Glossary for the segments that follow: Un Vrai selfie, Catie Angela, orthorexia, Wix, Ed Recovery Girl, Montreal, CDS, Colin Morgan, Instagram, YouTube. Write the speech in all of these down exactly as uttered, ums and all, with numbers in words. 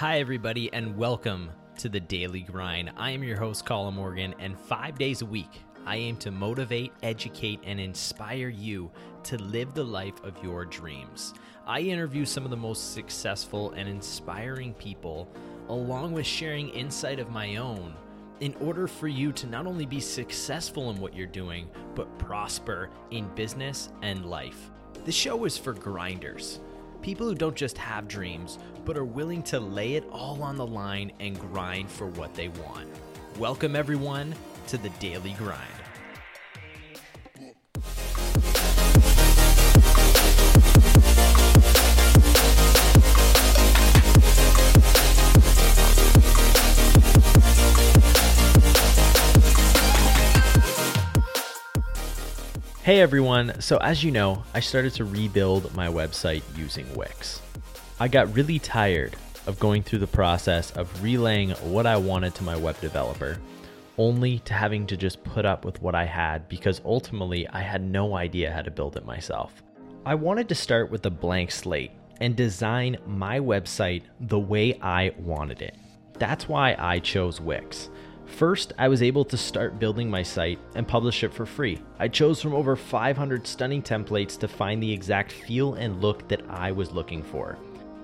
Hi, everybody, and welcome to The Daily Grind. I am your host, Colin Morgan, and five days a week, I aim to motivate, educate, and inspire you to live the life of your dreams. I interview some of the most successful and inspiring people, along with sharing insight of my own, in order for you to not only be successful in what you're doing, but prosper in business and life. This show is for grinders, people who don't just have dreams, but are willing to lay it all on the line and grind for what they want. Welcome, everyone, to The Daily Grind. Hey everyone, so as you know, I started to rebuild my website using Wix. I got really tired of going through the process of relaying what I wanted to my web developer, only to having to just put up with what I had because ultimately I had no idea how to build it myself. I wanted to start with a blank slate and design my website the way I wanted it. That's why I chose Wix. First, I was able to start building my site and publish it for free. I chose from over five hundred stunning templates to find the exact feel and look that I was looking for.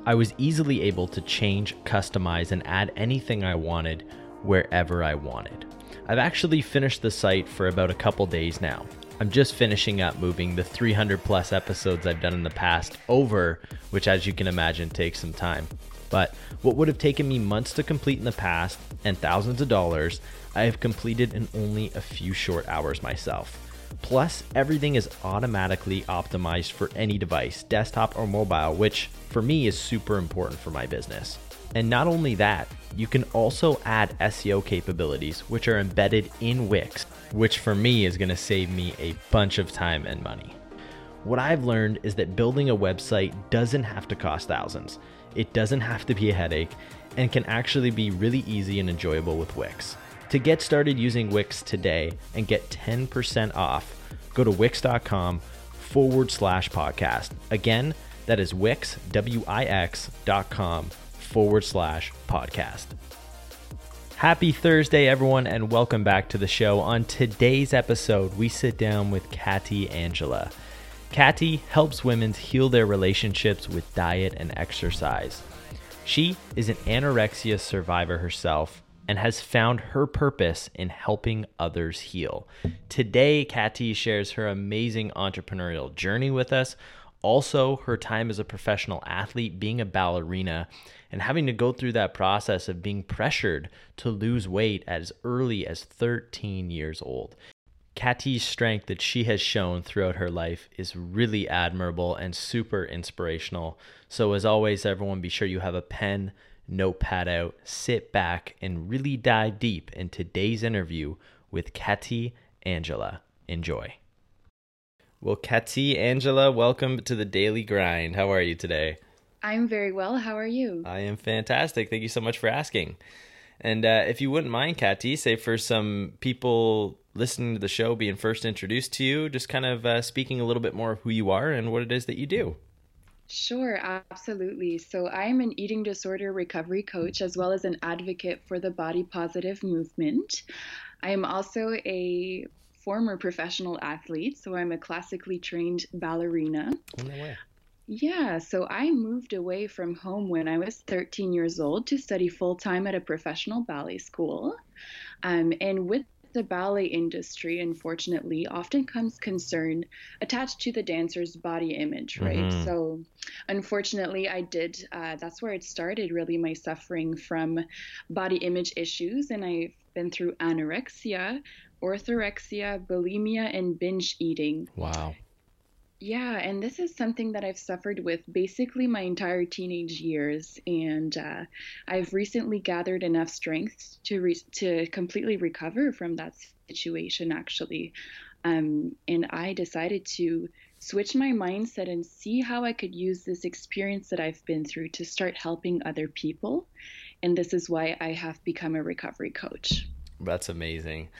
I was easily able to change, customize, and add anything I wanted wherever I wanted. I've actually finished the site for about a couple days now. I'm just finishing up moving the three hundred plus episodes I've done in the past over, which as you can imagine takes some time. But what would have taken me months to complete in the past and thousands of dollars, I have completed in only a few short hours myself. Plus, everything is automatically optimized for any device, desktop or mobile, which for me is super important for my business. And not only that, you can also add S E O capabilities, which are embedded in Wix, which for me is gonna save me a bunch of time and money. What I've learned is that building a website doesn't have to cost thousands. It doesn't have to be a headache and can actually be really easy and enjoyable with Wix. To get started using Wix today and get ten percent off, go to wix.com forward slash podcast. Again, that is Wix, W I X dot com forward slash podcast. Happy Thursday, everyone, and welcome back to the show. On today's episode, we sit down with Catie Angela. Catie helps women heal their relationships with diet and exercise. She is an anorexia survivor herself and has found her purpose in helping others heal. Today, Catie shares her amazing entrepreneurial journey with us, also her time as a professional athlete, being a ballerina, and having to go through that process of being pressured to lose weight as early as thirteen years old. Catie's strength that she has shown throughout her life is really admirable and super inspirational. So as always, everyone, be sure you have a pen, notepad out, sit back, and really dive deep in today's interview with Catie Angela. Enjoy. Well, Catie Angela, welcome to The Daily Grind. How are you today? I'm very well. How are you? I am fantastic. Thank you so much for asking. And uh, if you wouldn't mind, Catie, say for some people listening to the show being first introduced to you, just kind of uh, speaking a little bit more of who you are and what it is that you do. Sure, absolutely. So I'm an eating disorder recovery coach as well as an advocate for the body positive movement. I am also a former professional athlete, so I'm a classically trained ballerina. Oh, no way. Yeah, so I moved away from home when I was thirteen years old to study full-time at a professional ballet school. Um, and with the ballet industry, unfortunately, often comes concern attached to the dancer's body image, right? Mm-hmm. So unfortunately, I did. Uh, that's where it started, really, my suffering from body image issues. And I've been through anorexia, orthorexia, bulimia, and binge eating. Wow. Yeah, and this is something that I've suffered with basically my entire teenage years, and uh, I've recently gathered enough strength to re- to completely recover from that situation, actually, um, and I decided to switch my mindset and see how I could use this experience that I've been through to start helping other people, and this is why I have become a recovery coach. That's amazing.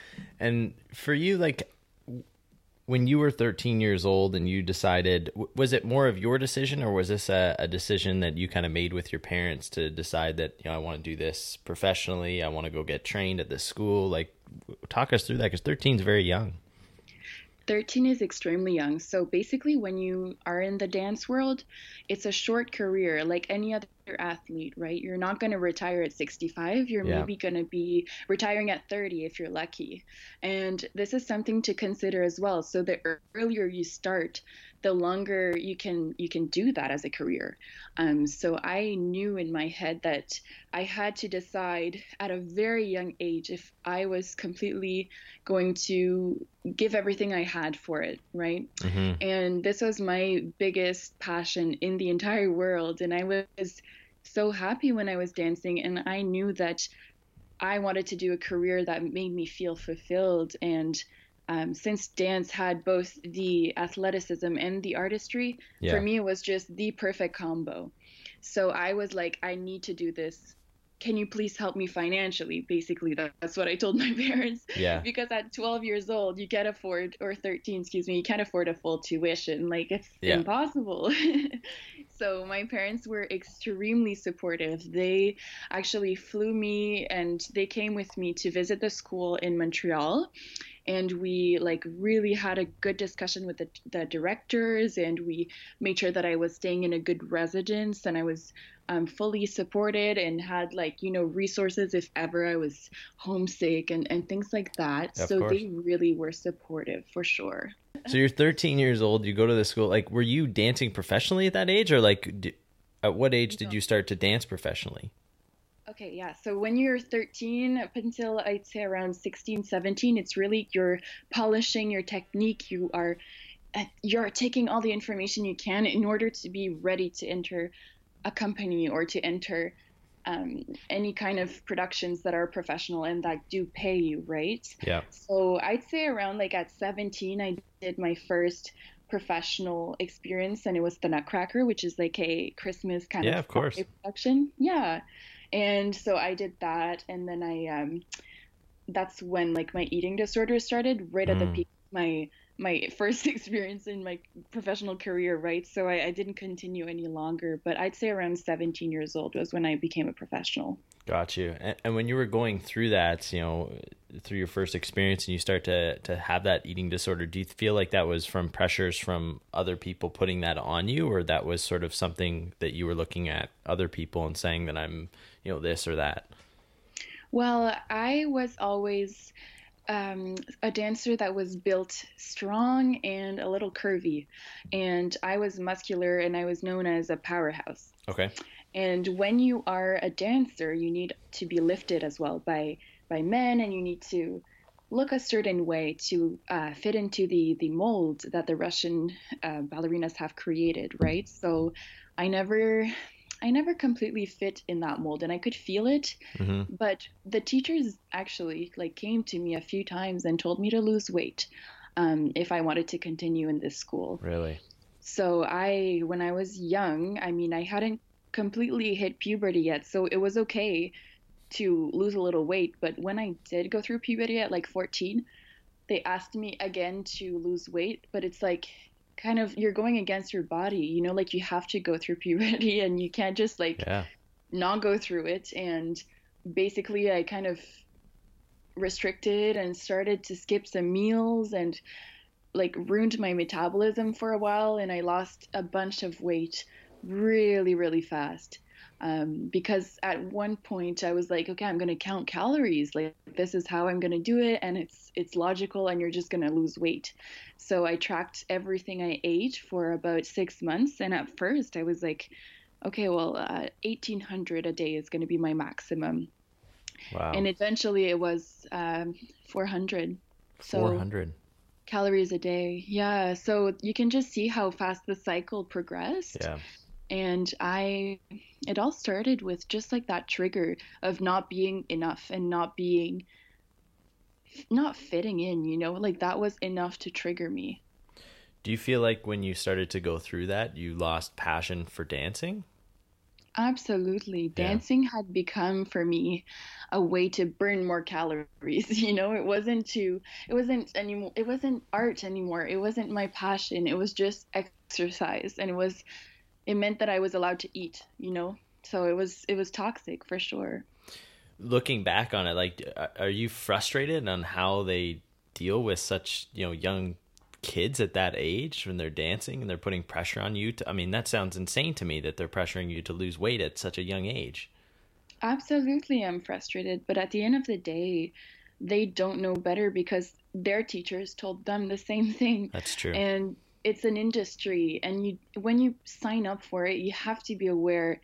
And for you, like, when you were thirteen years old and you decided, was it more of your decision, or was this a, a decision that you kind of made with your parents to decide that, you know, I want to do this professionally, I want to go get trained at this school? Like, talk us through that, because thirteen is very young. thirteen is extremely young. So basically, when you are in the dance world, it's a short career, like any other athlete, right? You're not going to retire at sixty-five. You're yeah. maybe going to be retiring at thirty if you're lucky. And this is something to consider as well. So the earlier you start, the longer you can you can do that as a career. Um, so I knew in my head that I had to decide at a very young age if I was completely going to give everything I had for it, right? Mm-hmm. And this was my biggest passion in the entire world. And I was so happy when I was dancing, and I knew that I wanted to do a career that made me feel fulfilled. And um, since dance had both the athleticism and the artistry, yeah. for me it was just the perfect combo. So I was like, I need to do this. Can you please help me financially? Basically, that's what I told my parents. Yeah. Because at twelve years old, you can't afford, or thirteen, excuse me, you can't afford a full tuition. Like, it's yeah. impossible. So my parents were extremely supportive. They actually flew me, and they came with me to visit the school in Montreal. And we like really had a good discussion with the, the directors, and we made sure that I was staying in a good residence, and I was um, fully supported and had, like, you know, resources if ever I was homesick and, and things like that. Of so course. They really were supportive, for sure. So you're thirteen years old, you go to the school. Like, were you dancing professionally at that age, or like d- at what age did you start to dance professionally? Okay, yeah. So when you're thirteen up until, I'd say, around sixteen, seventeen, it's really you're polishing your technique. You are you're taking all the information you can in order to be ready to enter a company or to enter um, any kind of productions that are professional and that do pay you, right? Yeah. So I'd say around like at seventeen, I did my first professional experience, and it was the Nutcracker, which is like a Christmas kind yeah, of, of course. production. Yeah. And so I did that, and then I, um, that's when like my eating disorder started, right at mm. the peak of my, my first experience in my professional career, right? So I, I didn't continue any longer, but I'd say around seventeen years old was when I became a professional. Got you. And, and when you were going through that, you know, through your first experience, and you start to, to have that eating disorder, do you feel like that was from pressures from other people putting that on you, or that was sort of something that you were looking at other people and saying that I'm, you know, this or that? Well, I was always um, a dancer that was built strong and a little curvy, and I was muscular, and I was known as a powerhouse. Okay. And when you are a dancer, you need to be lifted as well by by men, and you need to look a certain way to uh, fit into the, the mold that the Russian uh, ballerinas have created, right? So I never I never completely fit in that mold, and I could feel it. Mm-hmm. But the teachers actually like came to me a few times and told me to lose weight um, if I wanted to continue in this school. Really? So I, when I was young, I mean, I hadn't completely hit puberty yet, so it was okay to lose a little weight. But when I did go through puberty at like fourteen, they asked me again to lose weight, but it's like kind of you're going against your body, you know, like you have to go through puberty and you can't just like yeah. not go through it. And basically I kind of restricted and started to skip some meals and like ruined my metabolism for a while, and I lost a bunch of weight really, really fast. Um, because at one point I was like, okay, I'm going to count calories. Like, this is how I'm going to do it. And it's, it's logical, and you're just going to lose weight. So I tracked everything I ate for about six months. And at first I was like, okay, well, uh, eighteen hundred a day is going to be my maximum. Wow. And eventually it was, um, four hundred. four hundred. So calories a day. Yeah. So you can just see how fast the cycle progressed. Yeah. And I, it all started with just like that trigger of not being enough and not being, not fitting in, you know, like that was enough to trigger me. Do you feel like when you started to go through that, you lost passion for dancing? Absolutely. Yeah. Dancing had become for me a way to burn more calories. You know, it wasn't to, it wasn't anymore, it wasn't art anymore. It wasn't my passion. It was just exercise. And it was, it meant that I was allowed to eat, you know? So it was, it was toxic for sure. Looking back on it, like, are you frustrated on how they deal with such, you know, young kids at that age when they're dancing and they're putting pressure on you to, I mean, that sounds insane to me that they're pressuring you to lose weight at such a young age. Absolutely, I'm frustrated. But at the end of the day, they don't know better because their teachers told them the same thing. That's true. And it's an industry. And you, when you sign up for it, you have to be aware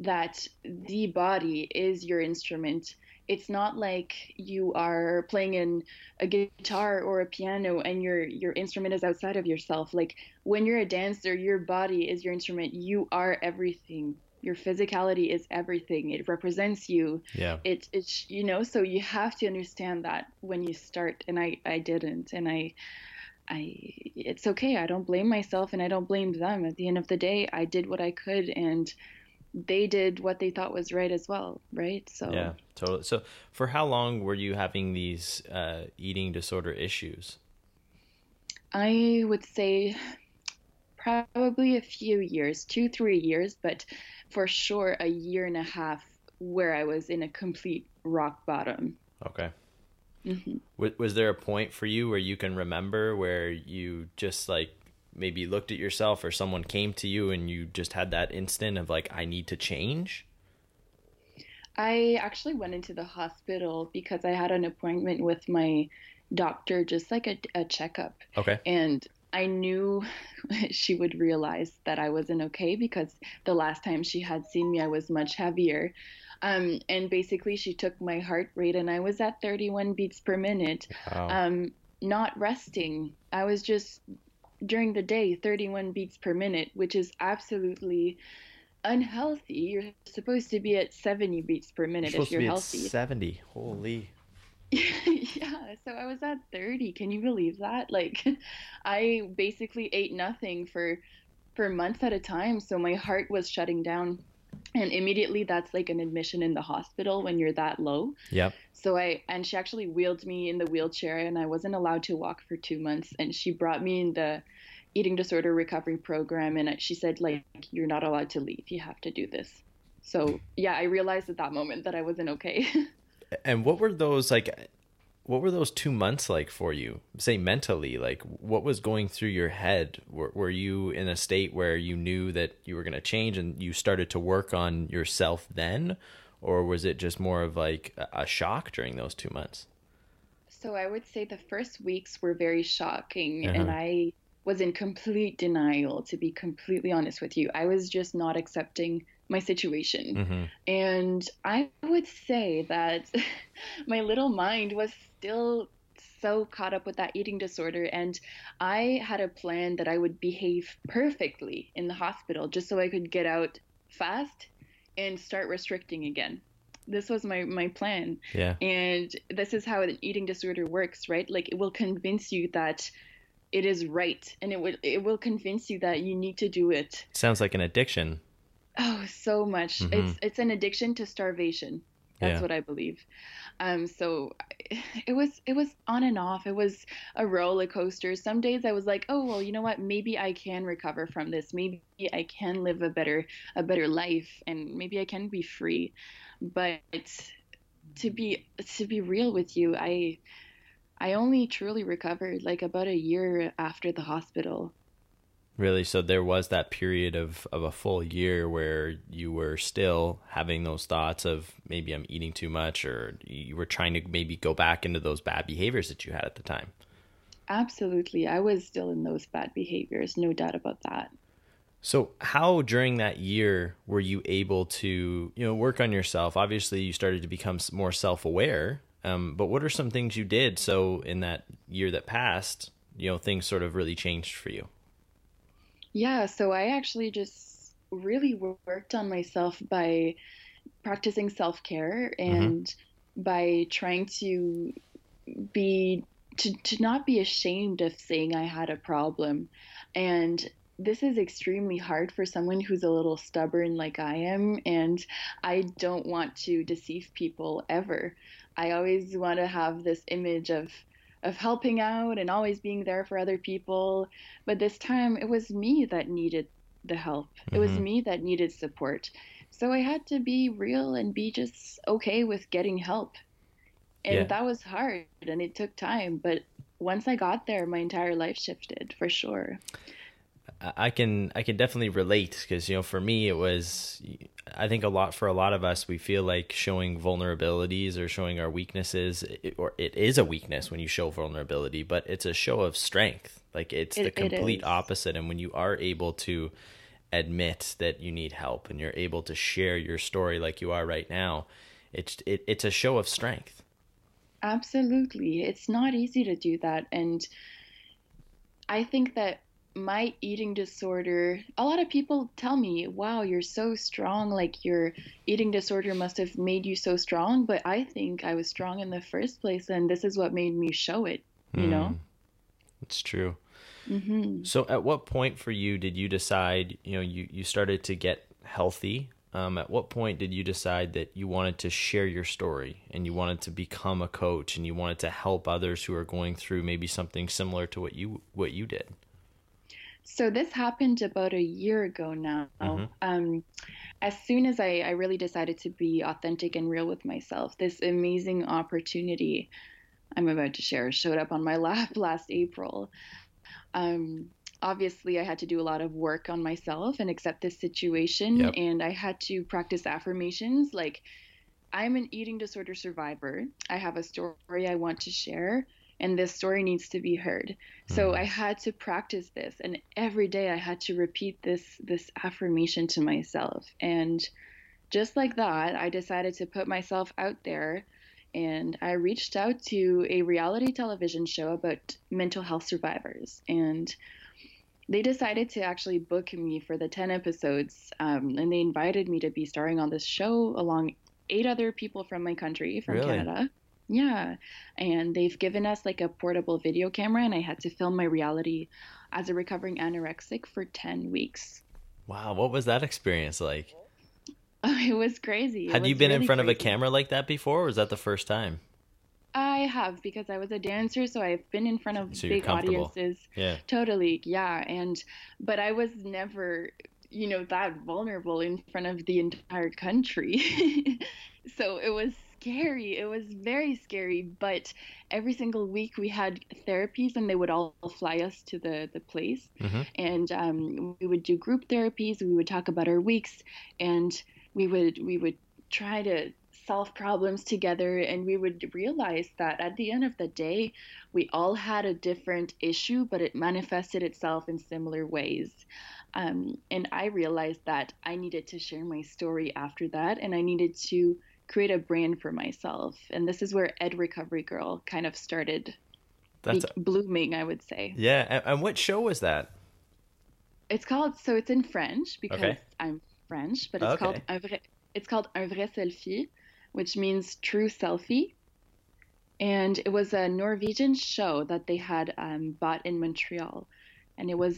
that the body is your instrument. It's not like you are playing in a guitar or a piano and your your instrument is outside of yourself. Like when you're a dancer, your body is your instrument. You are everything. Your physicality is everything. It represents you. Yeah. It, it's, you know, so you have to understand that when you start. And I, I didn't. And I, I, it's okay. I don't blame myself and I don't blame them. At the end of the day, I did what I could and they did what they thought was right as well, right? So yeah, totally. So for how long were you having these uh, eating disorder issues? I would say probably a few years, two, three years, but for sure a year and a half where I was in a complete rock bottom. Okay. Mm-hmm. W- was there a point for you where you can remember where you just like, maybe you looked at yourself or someone came to you and you just had that instant of like, I need to change? I actually went into the hospital because I had an appointment with my doctor, just like a, a checkup. Okay. And I knew she would realize that I wasn't okay because the last time she had seen me, I was much heavier. Um, and basically she took my heart rate and I was at thirty-one beats per minute. Wow. Um, not resting. I was just... during the day, thirty-one beats per minute, which is absolutely unhealthy. You're supposed to be at seventy beats per minute you're if you're healthy. At seventy, holy. Yeah, so I was at thirty. Can you believe that? Like, I basically ate nothing for for months at a time, so my heart was shutting down. And immediately that's like an admission in the hospital when you're that low. Yeah. So I, and she actually wheeled me in the wheelchair and I wasn't allowed to walk for two months. And she brought me in the eating disorder recovery program. And she said, like, you're not allowed to leave. You have to do this. So yeah, I realized at that moment that I wasn't okay. And what were those like, what were those two months like for you, say mentally? Like what was going through your head? Were, were you in a state where you knew that you were going to change and you started to work on yourself then? Or was it just more of like a shock during those two months? So I would say the first weeks were very shocking. Uh-huh. And I was in complete denial, to be completely honest with you. I was just not accepting my situation. Mm-hmm. And I would say that my little mind was still so caught up with that eating disorder. And I had a plan that I would behave perfectly in the hospital just so I could get out fast and start restricting again. This was my, my plan. Yeah. And this is how an eating disorder works, right? Like it will convince you that it is right. And it will, it will convince you that you need to do it. Sounds like an addiction. Oh, so much. Mm-hmm. It's it's an addiction to starvation. That's yeah. what I believe. Um, so it was it was on and off. It was a roller coaster. Some days I was like, oh, well, you know what? Maybe I can recover from this. Maybe I can live a better a better life and maybe I can be free. But to be to be real with you, I I only truly recovered like about a year after the hospital. Really? So there was that period of, of a full year where you were still having those thoughts of maybe I'm eating too much, or you were trying to maybe go back into those bad behaviors that you had at the time. Absolutely. I was still in those bad behaviors. No doubt about that. So how during that year were you able to, you know, work on yourself? Obviously, you started to become more self-aware, um, but what are some things you did so in that year that passed, you know, things sort of really changed for you? Yeah, so I actually just really worked on myself by practicing self-care and mm-hmm. by trying to be to, to not be ashamed of saying I had a problem. And this is extremely hard for someone who's a little stubborn like I am, and I don't want to deceive people ever. I always want to have this image of of helping out and always being there for other people, but this time it was me that needed the help. Mm-hmm. It was me that needed support. So I had to be real and be just okay with getting help. And yeah. that was hard and it took time, but once I got there, my entire life shifted for sure. I can I can definitely relate, because, you know, for me, it was, I think a lot for a lot of us, we feel like showing vulnerabilities or showing our weaknesses, it, or it is a weakness when you show vulnerability, but it's a show of strength. Like it's it, the complete it opposite. And when you are able to admit that you need help and you're able to share your story like you are right now, it's it, it's a show of strength. Absolutely. It's not easy to do that. And I think that my eating disorder, a lot of people tell me, wow, you're so strong, like your eating disorder must have made you so strong. But I think I was strong in the first place, and this is what made me show it, you mm. know? It's true. Mm-hmm. So at what point for you did you decide, you know, you, you started to get healthy? Um, at what point did you decide that you wanted to share your story and you wanted to become a coach and you wanted to help others who are going through maybe something similar to what you what you did? So this happened about a year ago now. Mm-hmm. Um, as soon as I, I really decided to be authentic and real with myself, this amazing opportunity I'm about to share showed up on my lap last April. Um, obviously, I had to do a lot of work on myself and accept this situation. Yep. And I had to practice affirmations like, I'm an eating disorder survivor. I have a story I want to share. And this story needs to be heard. So mm. I had to practice this. And every day I had to repeat this this affirmation to myself. And just like that, I decided to put myself out there. And I reached out to a reality television show about mental health survivors. And they decided to actually book me for the ten episodes. Um, and they invited me to be starring on this show along eight other people from my country, from really? Canada. Yeah. And they've given us like a portable video camera, and I had to film my reality as a recovering anorexic for ten weeks. Wow. What was that experience like? Oh, it was crazy. Had you been in front of a camera like that before, or was that the first time? I have, because I was a dancer, so I've been in front of big audiences. Yeah. Totally. Yeah. And, but I was never, you know, that vulnerable in front of the entire country. So it was scary. It was very scary, but every single week we had therapies, and they would all fly us to the, the place. Mm-hmm. And um, we would do group therapies. We would talk about our weeks, and we would we would try to solve problems together. And we would realize that at the end of the day, we all had a different issue, but it manifested itself in similar ways. Um, and I realized that I needed to share my story after that, and I needed to create a brand for myself. And this is where Ed Recovery Girl kind of started That's a, blooming, I would say. Yeah. And, and what show was that? It's called, so it's in French because okay. I'm French, but it's okay. called Un Vrai, it's called Un Vrai selfie, which means true selfie. And it was a Norwegian show that they had um, bought in Montreal. And it was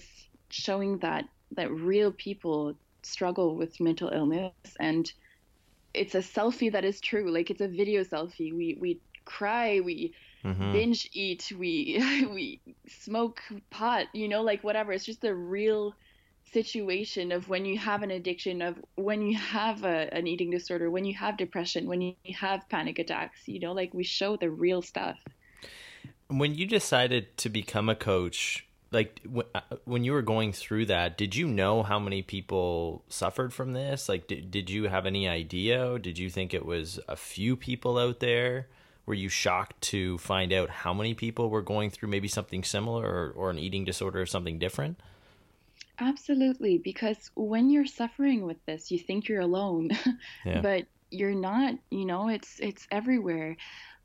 showing that, that real people struggle with mental illness, and it's a selfie that is true. Like it's a video selfie. We we cry, we mm-hmm. binge eat, we we smoke pot, you know, like whatever. It's just a real situation of when you have an addiction, of when you have a, an eating disorder, when you have depression, when you have panic attacks, you know, like we show the real stuff. When you decided to become a coach, like when you were going through that, did you know how many people suffered from this? Like, did, did you have any idea? Did you think it was a few people out there? Were you shocked to find out how many people were going through maybe something similar, or, or an eating disorder or something different? Absolutely. Because when you're suffering with this, you think you're alone, yeah. but you're not, you know, it's, it's everywhere.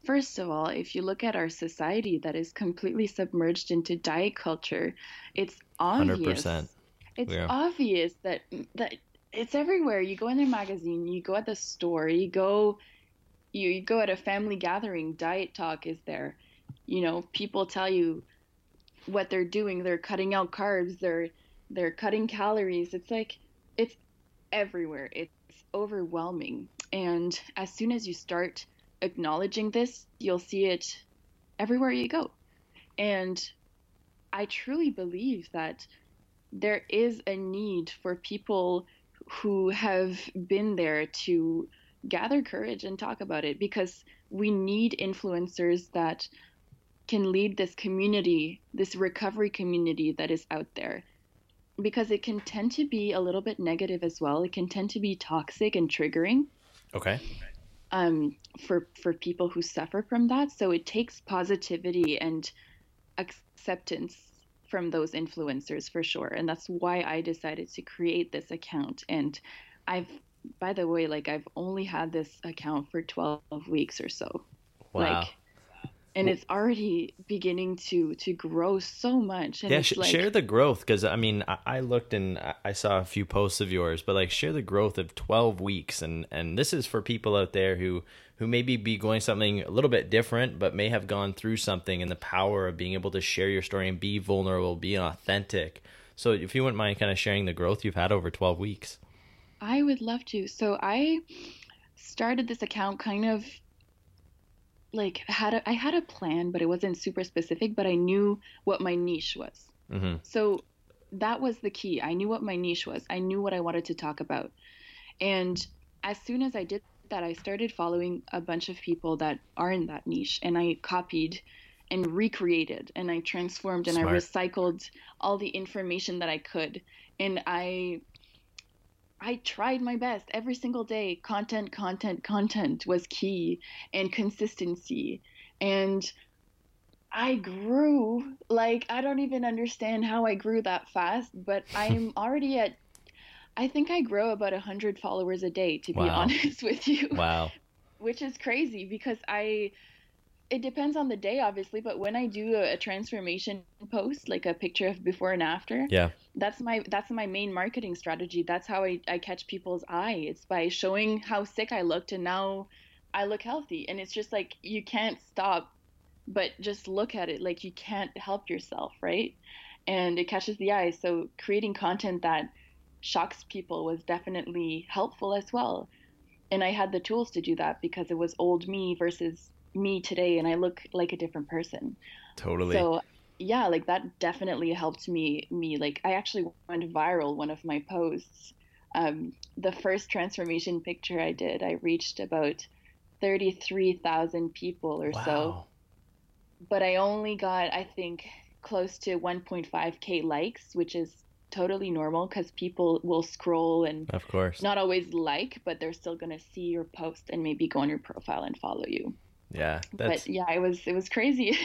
First of all, if you look at our society that is completely submerged into diet culture, it's obvious. one hundred percent. It's yeah. obvious that that it's everywhere. You go in their magazine, you go at the store, you go you, you go at a family gathering, diet talk is there. You know, people tell you what they're doing, they're cutting out carbs, they're they're cutting calories. It's like, it's everywhere. It's overwhelming. And as soon as you start acknowledging this, you'll see it everywhere you go. And I truly believe that there is a need for people who have been there to gather courage and talk about it, because we need influencers that can lead this community, this recovery community that is out there, because it can tend to be a little bit negative as well. It can tend to be toxic and triggering. Okay. Um, for, for people who suffer from that. So it takes positivity and acceptance from those influencers for sure. And that's why I decided to create this account. And I've, by the way, like I've only had this account for twelve weeks or so. Wow. Like, and it's already beginning to to grow so much. And yeah, it's like, share the growth, because I mean, I, I looked and I saw a few posts of yours, but like share the growth of twelve weeks, and and this is for people out there who who maybe be going something a little bit different, but may have gone through something, and the power of being able to share your story and be vulnerable, be authentic. So if you wouldn't mind kind of sharing the growth you've had over twelve weeks. I would love to. So I started this account kind of like had a, I had a plan, but it wasn't super specific, but I knew what my niche was. Mm-hmm. So that was the key. I knew what my niche was. I knew what I wanted to talk about. And as soon as I did that, I started following a bunch of people that are in that niche, and I copied and recreated, and I transformed, and Smart. I recycled all the information that I could. And I, I tried my best every single day. Content, content, content was key, and consistency. And I grew, like, I don't even understand how I grew that fast, but I'm already at, I think I grow about one hundred followers a day, to wow. be honest with you. Wow. Which is crazy, because I, it depends on the day, obviously, but when I do a, a transformation post, like a picture of before and after, yeah. That's my that's my main marketing strategy. That's how I, I catch people's eye. It's by showing how sick I looked and now I look healthy. And it's just like, you can't stop but just look at it. Like, you can't help yourself, right? And it catches the eye. So creating content that shocks people was definitely helpful as well. And I had the tools to do that, because it was old me versus me today, and I look like a different person. Totally. So yeah, like that definitely helped me, me like I actually went viral one of my posts. Um, the first transformation picture I did, I reached about thirty-three thousand people or wow. so, but I only got, I think, close to one point five K likes, which is totally normal, because people will scroll and of course not always like, but they're still going to see your post and maybe go on your profile and follow you. Yeah. That's... But yeah, it was, it was crazy.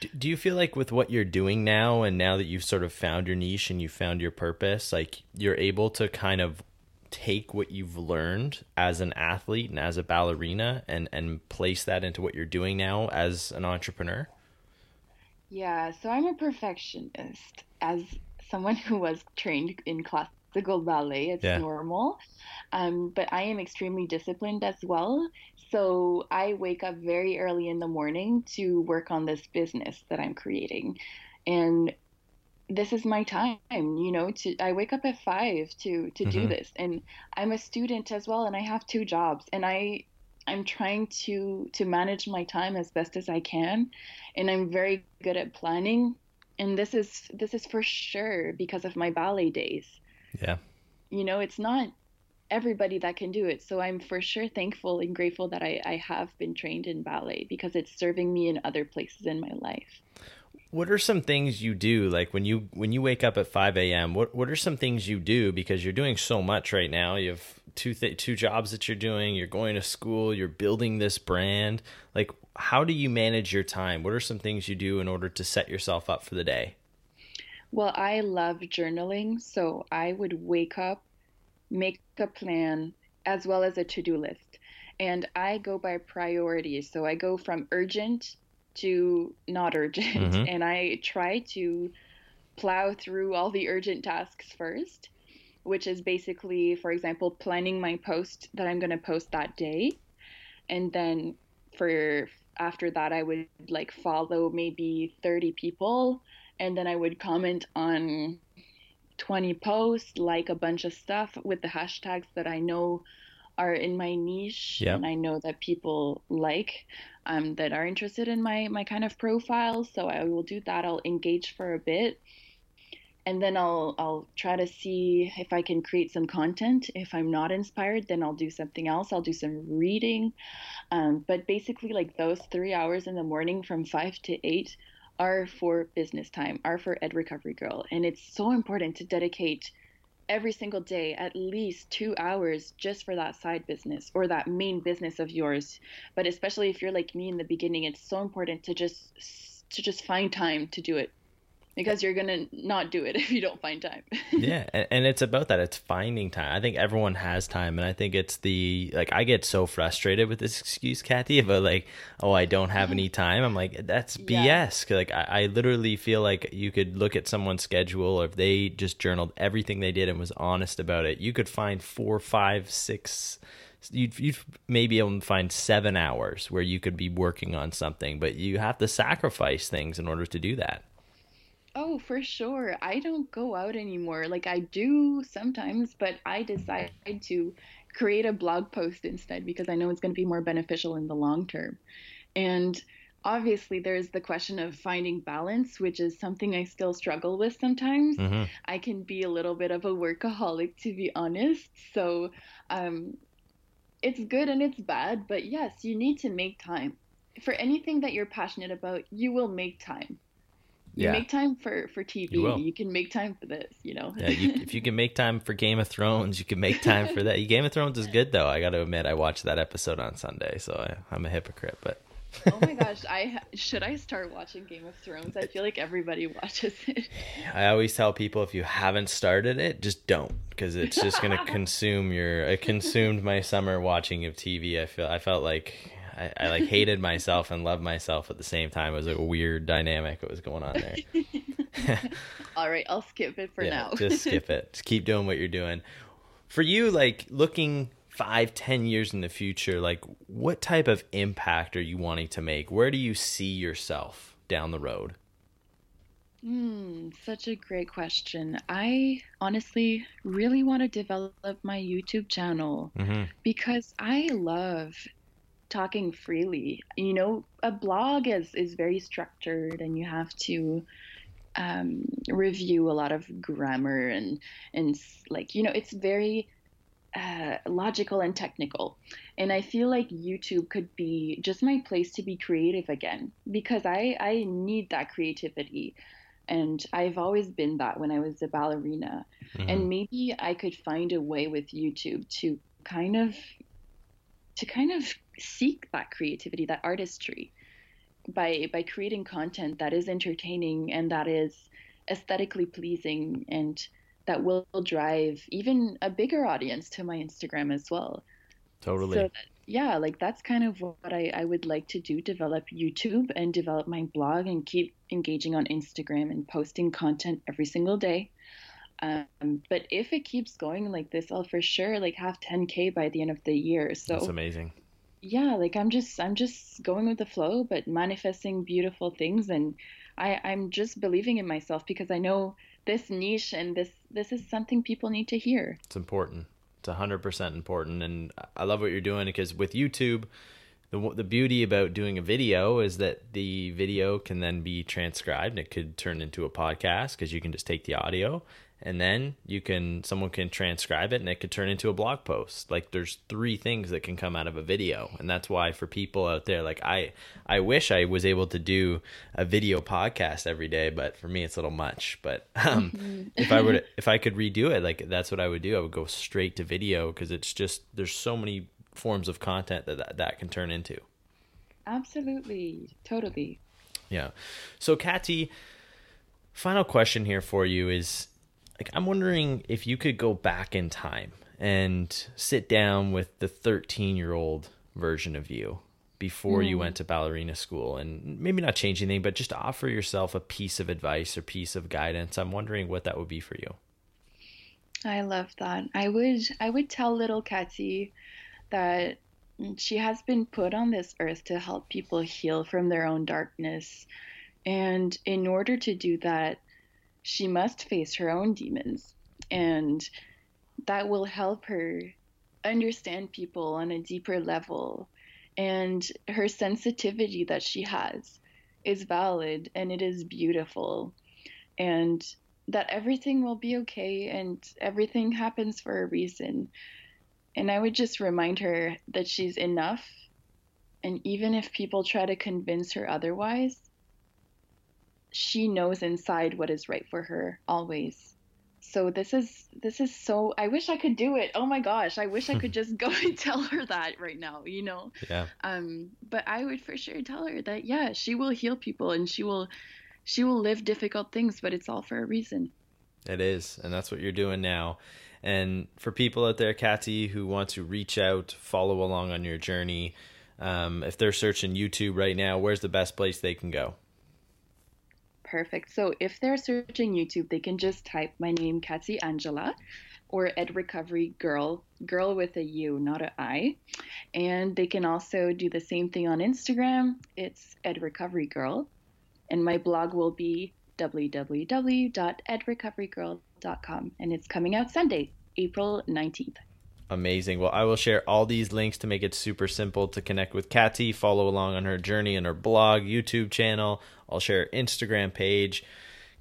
do, do you feel like with what you're doing now, and now that you've sort of found your niche and you found your purpose, like you're able to kind of take what you've learned as an athlete and as a ballerina and, and place that into what you're doing now as an entrepreneur? Yeah. So I'm a perfectionist. As someone who was trained in classical ballet, it's yeah. normal. Um, but I am extremely disciplined as well. So I wake up very early in the morning to work on this business that I'm creating. And this is my time, you know, to, I wake up at five to, to mm-hmm. do this. And I'm a student as well, and I have two jobs, and I, I'm trying to, to manage my time as best as I can. And I'm very good at planning. And this is, this is for sure because of my ballet days. Yeah. You know, it's not everybody that can do it. So I'm for sure thankful and grateful that I, I have been trained in ballet, because it's serving me in other places in my life. What are some things you do? Like when you, when you wake up at five a.m., what, what are some things you do? Because you're doing so much right now. You have two, th- two jobs that you're doing. You're going to school, you're building this brand. Like, how do you manage your time? What are some things you do in order to set yourself up for the day? Well, I love journaling. So I would wake up, make a plan, as well as a to-do list. And I go by priority. So I go from urgent to not urgent. Mm-hmm. And I try to plow through all the urgent tasks first, which is basically, for example, planning my post that I'm going to post that day. And then for after that, I would like follow maybe thirty people. And then I would comment on twenty posts, like a bunch of stuff with the hashtags that I know are in my niche, yep. and I know that people like, um, that are interested in my, my kind of profile. So I will do that. I'll engage for a bit. And then I'll I'll try to see if I can create some content. If I'm not inspired, then I'll do something else. I'll do some reading. Um, but basically, like, those three hours in the morning from five to eight are for business time, are for Ed Recovery Girl. And it's so important to dedicate every single day at least two hours just for that side business or that main business of yours. But especially if you're like me in the beginning, it's so important to just to just find time to do it. Because you're going to not do it if you don't find time. Yeah. And it's about that. It's finding time. I think everyone has time. And I think it's the, like, I get so frustrated with this excuse, Catie, about like, oh, I don't have any time. I'm like, that's yeah. B S. Cause like, I, I literally feel like you could look at someone's schedule, or if they just journaled everything they did and was honest about it, you could find four, five, six, you'd, you'd maybe able to find seven hours where you could be working on something, but you have to sacrifice things in order to do that. Oh, for sure. I don't go out anymore. Like, I do sometimes, but I decide to create a blog post instead because I know it's going to be more beneficial in the long term. And obviously, there's the question of finding balance, which is something I still struggle with sometimes. Mm-hmm. I can be a little bit of a workaholic, to be honest. So um, it's good and it's bad. But yes, you need to make time. For anything that you're passionate about, you will make time. You yeah. make time for, for T V. You, you can make time for this, you know. Yeah, you, if you can make time for Game of Thrones, you can make time for that. Game of Thrones is good, though. I got to admit, I watched that episode on Sunday, so I, I'm a hypocrite. But oh my gosh, I should I start watching Game of Thrones? I feel like everybody watches it. I always tell people, if you haven't started it, just don't, because it's just gonna consume your. It consumed my summer watching of T V. I feel I felt like. I, I like hated myself and loved myself at the same time. It was like a weird dynamic that was going on there. All right, I'll skip it for yeah, now. Just skip it. Just keep doing what you're doing. For you, like, looking five, ten years in the future, like, what type of impact are you wanting to make? Where do you see yourself down the road? Mm, such a great question. I honestly really want to develop my YouTube channel mm-hmm. because I love talking freely. You know, a blog is is very structured, and you have to um review a lot of grammar and and like, you know, it's very uh logical and technical. And I feel like YouTube could be just my place to be creative again, because I I need that creativity. And I've always been that when I was a ballerina. Mm-hmm. And maybe I could find a way with YouTube to kind of to kind of seek that creativity, that artistry, by by creating content that is entertaining and that is aesthetically pleasing and that will drive even a bigger audience to my Instagram as well. Totally. So that, yeah, like, that's kind of what I, I would like to do, develop YouTube and develop my blog and keep engaging on Instagram and posting content every single day. Um, but if it keeps going like this, I'll for sure like have ten K by the end of the year. So that's amazing. Yeah. Like, I'm just, I'm just going with the flow, but manifesting beautiful things. And I, I'm just believing in myself, because I know this niche and this, this is something people need to hear. It's important. It's a hundred percent important. And I love what you're doing, because with YouTube, the the beauty about doing a video is that the video can then be transcribed, and it could turn into a podcast, because you can just take the audio and then you can, someone can transcribe it, and it could turn into a blog post. Like, there's three things that can come out of a video. And that's why for people out there, like, I, I wish I was able to do a video podcast every day, but for me, it's a little much. But um, mm-hmm. if I were to, if I could redo it, like, that's what I would do. I would go straight to video, because it's just, there's so many forms of content that, that that can turn into. Absolutely. Totally. Yeah. So Catie, final question here for you is, like, I'm wondering if you could go back in time and sit down with the thirteen-year-old version of you before mm. you went to ballerina school, and maybe not change anything, but just offer yourself a piece of advice or piece of guidance. I'm wondering what that would be for you. I love that. I would I would tell little Catie that she has been put on this earth to help people heal from their own darkness. And in order to do that, she must face her own demons, and that will help her understand people on a deeper level. And her sensitivity that she has is valid, and it is beautiful, and that everything will be okay, and everything happens for a reason. And I would just remind her that she's enough, and even if people try to convince her otherwise, she knows inside what is right for her always. So this is this is so, I wish I could do it. Oh my gosh, I wish I could just go and tell her that right now, you know? Yeah. Um, but I would for sure tell her that, yeah, she will heal people, and she will she will live difficult things, but it's all for a reason. It is, and that's what you're doing now. And for people out there, Catie, who want to reach out, follow along on your journey, um, if they're searching YouTube right now, where's the best place they can go? Perfect. So if they're searching YouTube, they can just type my name, Catie Angela, or Ed Recovery Girl, girl with a U, not an I. And they can also do the same thing on Instagram. It's Ed Recovery Girl. And my blog will be w w w dot ed recovery girl dot com. And it's coming out Sunday, April nineteenth. Amazing. Well, I will share all these links to make it super simple to connect with Catie, follow along on her journey and her blog, YouTube channel. I'll share her Instagram page.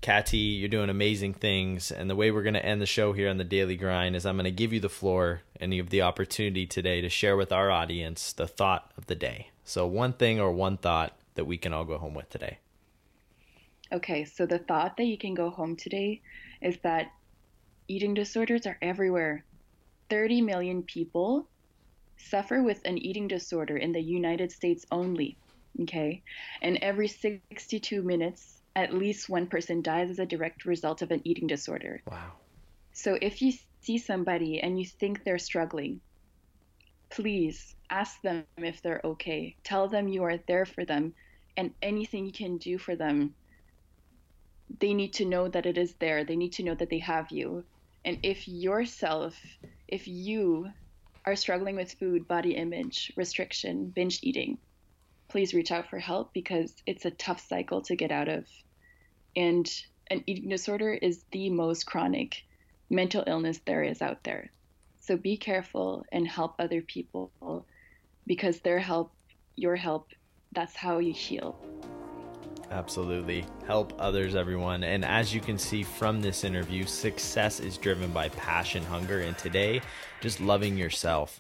Catie, you're doing amazing things. And the way we're going to end the show here on The Daily Grind is I'm going to give you the floor and you have the opportunity today to share with our audience the thought of the day. So one thing or one thought that we can all go home with today. Okay, so the thought that you can go home today is that eating disorders are everywhere. thirty million people suffer with an eating disorder in the United States only, okay? And every sixty-two minutes, at least one person dies as a direct result of an eating disorder. Wow. So if you see somebody and you think they're struggling, please ask them if they're okay. Tell them you are there for them, and anything you can do for them, they need to know that it is there. They need to know that they have you. And if yourself, if you are struggling with food, body image, restriction, binge eating, please reach out for help, because it's a tough cycle to get out of. And an eating disorder is the most chronic mental illness there is out there. So be careful and help other people, because their help, your help, that's how you heal. Absolutely. Help others, everyone. And as you can see from this interview, success is driven by passion, hunger, and today, just loving yourself.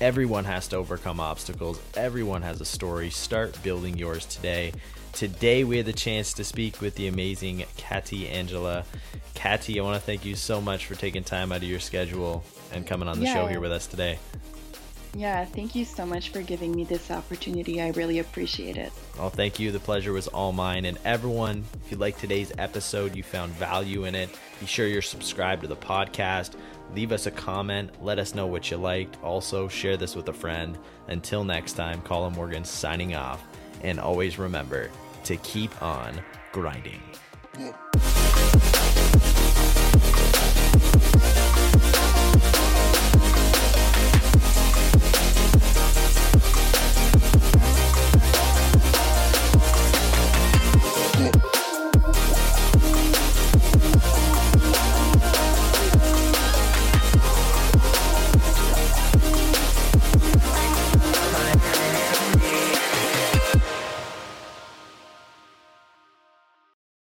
Everyone has to overcome obstacles. Everyone has a story. Start building yours today. Today, we had the chance to speak with the amazing Catie Angela. Catie, I want to thank you so much for taking time out of your schedule and coming on the yeah. show here with us today. Yeah, thank you so much for giving me this opportunity. I really appreciate it. Well, thank you. The pleasure was all mine. And everyone, if you like today's episode, you found value in it, be sure you're subscribed to the podcast. Leave us a comment. Let us know what you liked. Also, share this with a friend. Until next time, Colin Morgan signing off. And always remember to keep on grinding.